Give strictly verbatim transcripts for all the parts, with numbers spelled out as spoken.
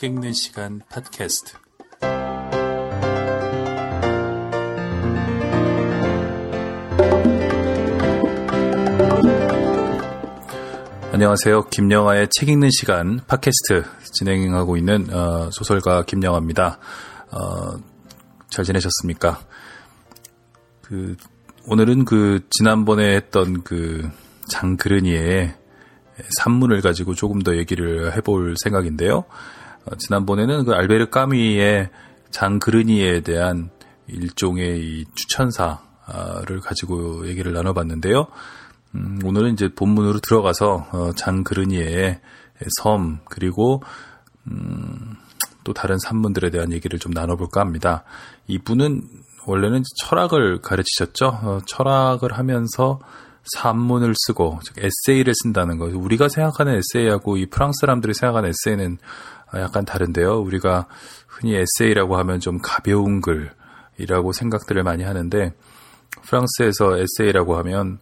책 읽는 시간 팟캐스트. 안녕하세요. 김영하의 책 읽는 시간 팟캐스트 진행하고 있는 소설가 김영하입니다. 어, 잘 지내셨습니까? 그 오늘은 그 지난번에 했던 그 장 그르니에 산문을 가지고 조금 더 얘기를 해볼 생각인데요. 어, 지난번에는 그 알베르 까미의 장 그르니에 대한 일종의 이 추천사를 가지고 얘기를 나눠봤는데요. 음, 오늘은 이제 본문으로 들어가서 어, 장 그르니에의 섬 그리고 음, 또 다른 산문들에 대한 얘기를 좀 나눠볼까 합니다. 이분은 원래는 철학을 가르치셨죠. 어, 철학을 하면서 산문을 쓰고 즉 에세이를 쓴다는 거죠. 우리가 생각하는 에세이하고 이 프랑스 사람들이 생각하는 에세이는 약간 다른데요. 우리가 흔히 에세이라고 하면 좀 가벼운 글이라고 생각들을 많이 하는데 프랑스에서 에세이라고 하면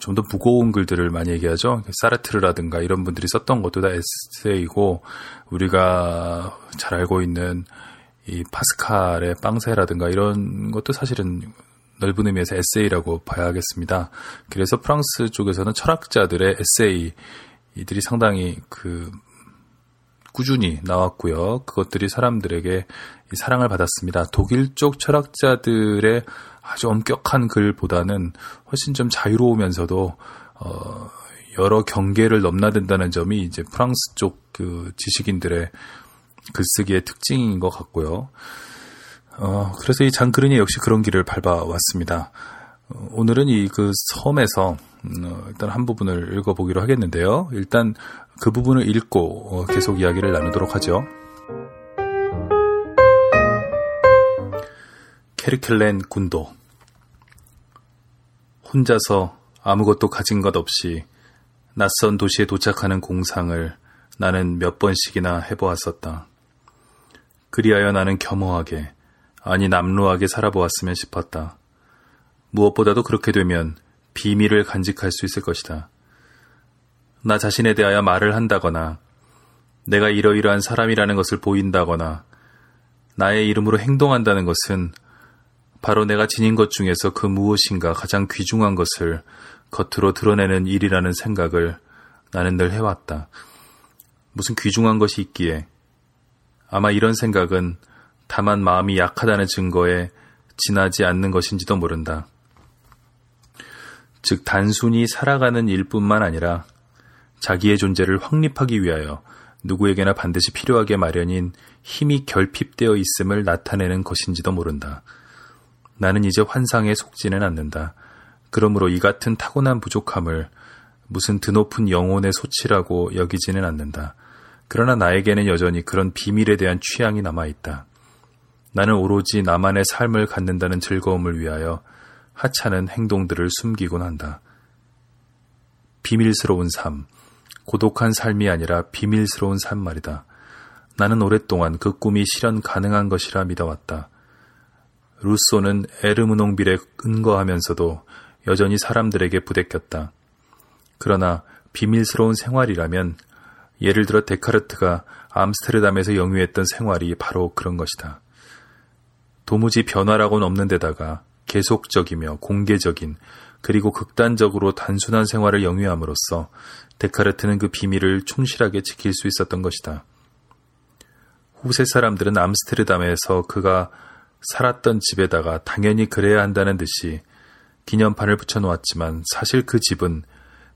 좀 더 무거운 글들을 많이 얘기하죠. 사르트르라든가 이런 분들이 썼던 것도 다 에세이고 우리가 잘 알고 있는 이 파스칼의 빵세라든가 이런 것도 사실은 넓은 의미에서 에세이라고 봐야겠습니다. 그래서 프랑스 쪽에서는 철학자들의 에세이 이들이 상당히 그 꾸준히 나왔고요. 그것들이 사람들에게 사랑을 받았습니다. 독일 쪽 철학자들의 아주 엄격한 글보다는 훨씬 좀 자유로우면서도 어 여러 경계를 넘나든다는 점이 이제 프랑스 쪽 그 지식인들의 글쓰기의 특징인 것 같고요. 어, 그래서 이 장 그르니에 역시 그런 길을 밟아왔습니다. 어, 오늘은 이 그 섬에서 음, 일단 한 부분을 읽어보기로 하겠는데요. 일단 그 부분을 읽고 어, 계속 이야기를 나누도록 하죠. 케르겔렌 군도. 혼자서 아무것도 가진 것 없이 낯선 도시에 도착하는 공상을 나는 몇 번씩이나 해보았었다. 그리하여 나는 겸허하게 아니 남루하게 살아보았으면 싶었다. 무엇보다도 그렇게 되면 비밀을 간직할 수 있을 것이다. 나 자신에 대하여 말을 한다거나 내가 이러이러한 사람이라는 것을 보인다거나 나의 이름으로 행동한다는 것은 바로 내가 지닌 것 중에서 그 무엇인가 가장 귀중한 것을 겉으로 드러내는 일이라는 생각을 나는 늘 해왔다. 무슨 귀중한 것이 있기에 아마 이런 생각은 다만 마음이 약하다는 증거에 지나지 않는 것인지도 모른다. 즉 단순히 살아가는 일뿐만 아니라 자기의 존재를 확립하기 위하여 누구에게나 반드시 필요하게 마련인 힘이 결핍되어 있음을 나타내는 것인지도 모른다. 나는 이제 환상에 속지는 않는다. 그러므로 이 같은 타고난 부족함을 무슨 드높은 영혼의 소치라고 여기지는 않는다. 그러나 나에게는 여전히 그런 비밀에 대한 취향이 남아있다. 나는 오로지 나만의 삶을 갖는다는 즐거움을 위하여 하찮은 행동들을 숨기곤 한다. 비밀스러운 삶, 고독한 삶이 아니라 비밀스러운 삶 말이다. 나는 오랫동안 그 꿈이 실현 가능한 것이라 믿어왔다. 루소는 에르무농빌에 근거하면서도 여전히 사람들에게 부대꼈다. 그러나 비밀스러운 생활이라면 예를 들어 데카르트가 암스테르담에서 영유했던 생활이 바로 그런 것이다. 도무지 변화라고는 없는 데다가 계속적이며 공개적인 그리고 극단적으로 단순한 생활을 영위함으로써 데카르트는 그 비밀을 충실하게 지킬 수 있었던 것이다. 후세 사람들은 암스테르담에서 그가 살았던 집에다가 당연히 그래야 한다는 듯이 기념판을 붙여놓았지만 사실 그 집은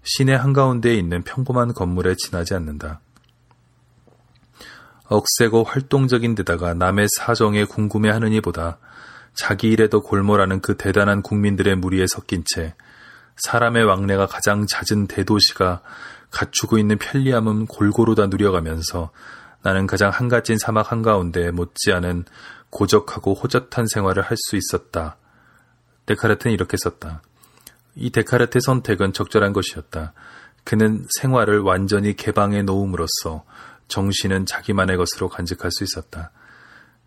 시내 한가운데에 있는 평범한 건물에 지나지 않는다. 억세고 활동적인 데다가 남의 사정에 궁금해하느니보다 자기 일에 더 골몰하는 그 대단한 국민들의 무리에 섞인 채 사람의 왕래가 가장 잦은 대도시가 갖추고 있는 편리함은 골고루 다 누려가면서 나는 가장 한가진 사막 한가운데 못지않은 고적하고 호젓한 생활을 할 수 있었다. 데카르트는 이렇게 썼다. 이 데카르트의 선택은 적절한 것이었다. 그는 생활을 완전히 개방해 놓음으로써 정신은 자기만의 것으로 간직할 수 있었다.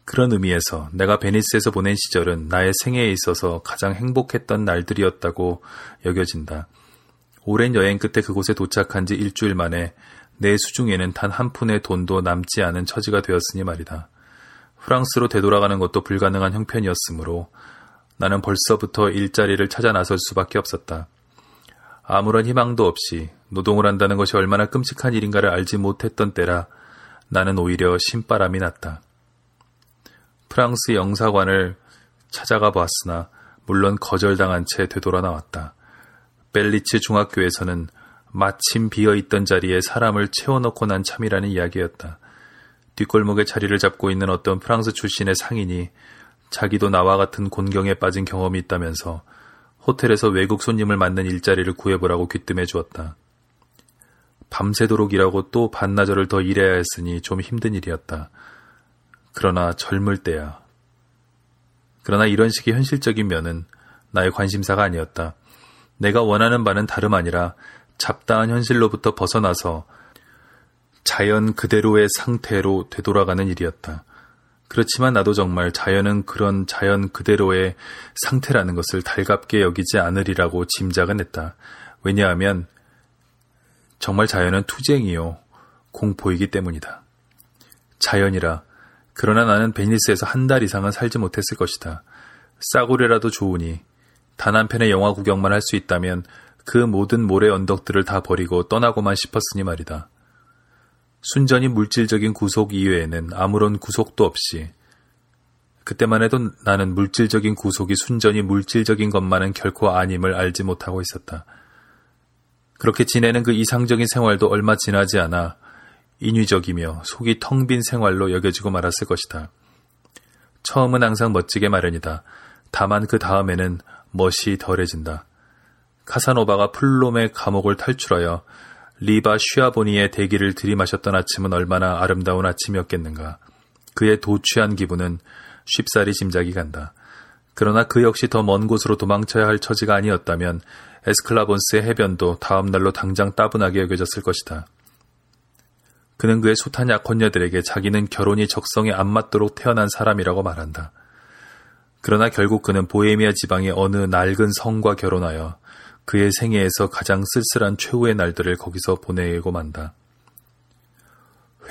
그런 의미에서 내가 베니스에서 보낸 시절은 나의 생애에 있어서 가장 행복했던 날들이었다고 여겨진다. 오랜 여행 끝에 그곳에 도착한 지 일주일 만에 내 수중에는 단 한 푼의 돈도 남지 않은 처지가 되었으니 말이다. 프랑스로 되돌아가는 것도 불가능한 형편이었으므로 나는 벌써부터 일자리를 찾아 나설 수밖에 없었다. 아무런 희망도 없이 노동을 한다는 것이 얼마나 끔찍한 일인가를 알지 못했던 때라 나는 오히려 신바람이 났다. 프랑스 영사관을 찾아가 보았으나 물론 거절당한 채 되돌아 나왔다. 벨리츠 중학교에서는 마침 비어있던 자리에 사람을 채워넣고 난 참이라는 이야기였다. 뒷골목에 자리를 잡고 있는 어떤 프랑스 출신의 상인이 자기도 나와 같은 곤경에 빠진 경험이 있다면서 호텔에서 외국 손님을 맞는 일자리를 구해보라고 귀뜸해 주었다. 밤새도록 일하고 또 반나절을 더 일해야 했으니 좀 힘든 일이었다. 그러나 젊을 때야. 그러나 이런 식의 현실적인 면은 나의 관심사가 아니었다. 내가 원하는 바는 다름 아니라 잡다한 현실로부터 벗어나서 자연 그대로의 상태로 되돌아가는 일이었다. 그렇지만 나도 정말 자연은 그런 자연 그대로의 상태라는 것을 달갑게 여기지 않으리라고 짐작은 했다. 왜냐하면 정말 자연은 투쟁이요, 공포이기 때문이다. 자연이라. 그러나 나는 베니스에서 한 달 이상은 살지 못했을 것이다. 싸구려라도 좋으니 단 한 편의 영화 구경만 할 수 있다면 그 모든 모래 언덕들을 다 버리고 떠나고만 싶었으니 말이다. 순전히 물질적인 구속 이외에는 아무런 구속도 없이, 그때만 해도 나는 물질적인 구속이 순전히 물질적인 것만은 결코 아님을 알지 못하고 있었다. 그렇게 지내는 그 이상적인 생활도 얼마 지나지 않아 인위적이며 속이 텅 빈 생활로 여겨지고 말았을 것이다. 처음은 항상 멋지게 마련이다. 다만 그 다음에는 멋이 덜해진다. 카사노바가 플롬의 감옥을 탈출하여 리바 쉬아보니의 대기를 들이마셨던 아침은 얼마나 아름다운 아침이었겠는가. 그의 도취한 기분은 쉽사리 짐작이 간다. 그러나 그 역시 더 먼 곳으로 도망쳐야 할 처지가 아니었다면 에스클라본스의 해변도 다음 날로 당장 따분하게 여겨졌을 것이다. 그는 그의 숱한 약혼녀들에게 자기는 결혼이 적성에 안 맞도록 태어난 사람이라고 말한다. 그러나 결국 그는 보헤미아 지방의 어느 낡은 성과 결혼하여 그의 생애에서 가장 쓸쓸한 최후의 날들을 거기서 보내고 만다.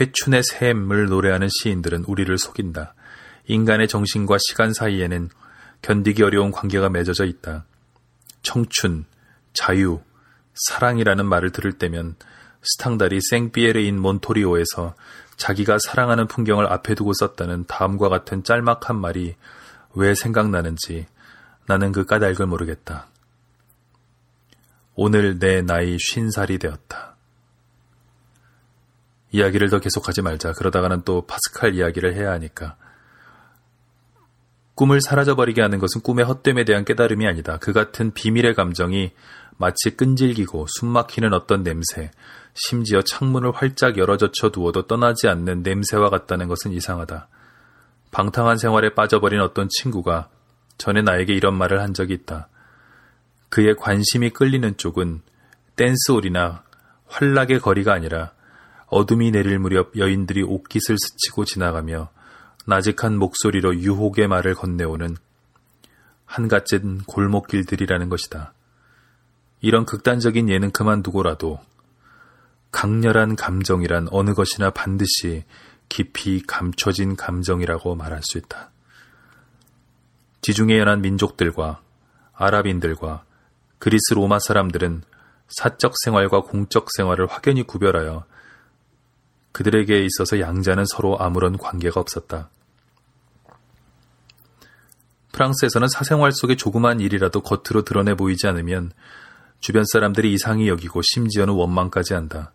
회춘의 샘을 노래하는 시인들은 우리를 속인다. 인간의 정신과 시간 사이에는 견디기 어려운 관계가 맺어져 있다. 청춘, 자유, 사랑이라는 말을 들을 때면 스탕달이 생피에르인 몬토리오에서 자기가 사랑하는 풍경을 앞에 두고 썼다는 다음과 같은 짤막한 말이 왜 생각나는지 나는 그 까닭을 모르겠다. 오늘 내 나이 쉰 살이 되었다. 이야기를 더 계속하지 말자. 그러다가는 또 파스칼 이야기를 해야 하니까. 꿈을 사라져버리게 하는 것은 꿈의 헛됨에 대한 깨달음이 아니다. 그 같은 비밀의 감정이 마치 끈질기고 숨막히는 어떤 냄새, 심지어 창문을 활짝 열어 젖혀 두어도 떠나지 않는 냄새와 같다는 것은 이상하다. 방탕한 생활에 빠져버린 어떤 친구가 전에 나에게 이런 말을 한 적이 있다. 그의 관심이 끌리는 쪽은 댄스홀이나 환락의 거리가 아니라 어둠이 내릴 무렵 여인들이 옷깃을 스치고 지나가며 나직한 목소리로 유혹의 말을 건네오는 한갓진 골목길들이라는 것이다. 이런 극단적인 예는 그만두고라도 강렬한 감정이란 어느 것이나 반드시 깊이 감춰진 감정이라고 말할 수 있다. 지중해 연안 민족들과 아랍인들과 그리스 로마 사람들은 사적 생활과 공적 생활을 확연히 구별하여 그들에게 있어서 양자는 서로 아무런 관계가 없었다. 프랑스에서는 사생활 속의 조그만 일이라도 겉으로 드러내 보이지 않으면 주변 사람들이 이상히 여기고 심지어는 원망까지 한다.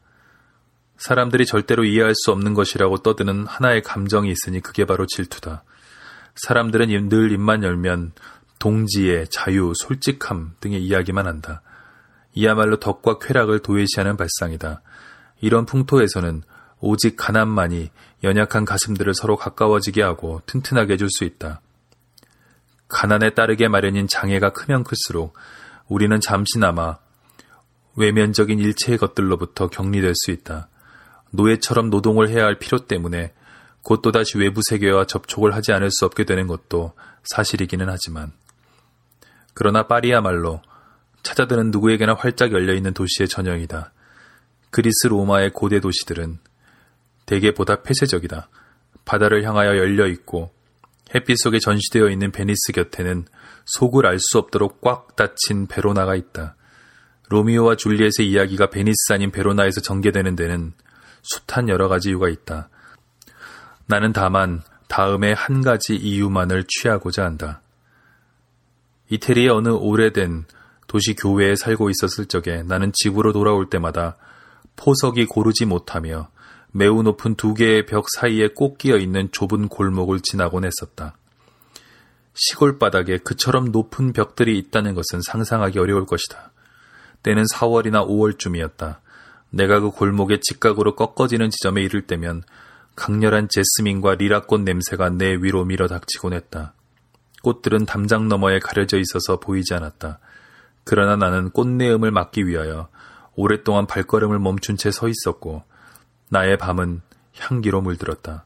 사람들이 절대로 이해할 수 없는 것이라고 떠드는 하나의 감정이 있으니 그게 바로 질투다. 사람들은 늘 입만 열면 동지애, 자유, 솔직함 등의 이야기만 한다. 이야말로 덕과 쾌락을 도외시하는 발상이다. 이런 풍토에서는 오직 가난만이 연약한 가슴들을 서로 가까워지게 하고 튼튼하게 해줄 수 있다. 가난에 따르게 마련인 장애가 크면 클수록 우리는 잠시나마 외면적인 일체의 것들로부터 격리될 수 있다. 노예처럼 노동을 해야 할 필요 때문에 곧 또다시 외부 세계와 접촉을 하지 않을 수 없게 되는 것도 사실이기는 하지만, 그러나 파리야말로 찾아드는 누구에게나 활짝 열려있는 도시의 전형이다. 그리스 로마의 고대 도시들은 대개 보다 폐쇄적이다. 바다를 향하여 열려있고 햇빛 속에 전시되어 있는 베니스 곁에는 속을 알 수 없도록 꽉 닫힌 베로나가 있다. 로미오와 줄리엣의 이야기가 베니스 아닌 베로나에서 전개되는 데는 숱한 여러 가지 이유가 있다. 나는 다만 다음에 한 가지 이유만을 취하고자 한다. 이태리의 어느 오래된 도시 교회에 살고 있었을 적에 나는 집으로 돌아올 때마다 포석이 고르지 못하며 매우 높은 두 개의 벽 사이에 꼭 끼어 있는 좁은 골목을 지나곤 했었다. 시골 바닥에 그처럼 높은 벽들이 있다는 것은 상상하기 어려울 것이다. 때는 사월이나 오월쯤이었다. 내가 그 골목의 직각으로 꺾어지는 지점에 이를 때면 강렬한 제스민과 리라꽃 냄새가 내 위로 밀어닥치곤 했다. 꽃들은 담장 너머에 가려져 있어서 보이지 않았다. 그러나 나는 꽃내음을 막기 위하여 오랫동안 발걸음을 멈춘 채 서 있었고 나의 밤은 향기로 물들었다.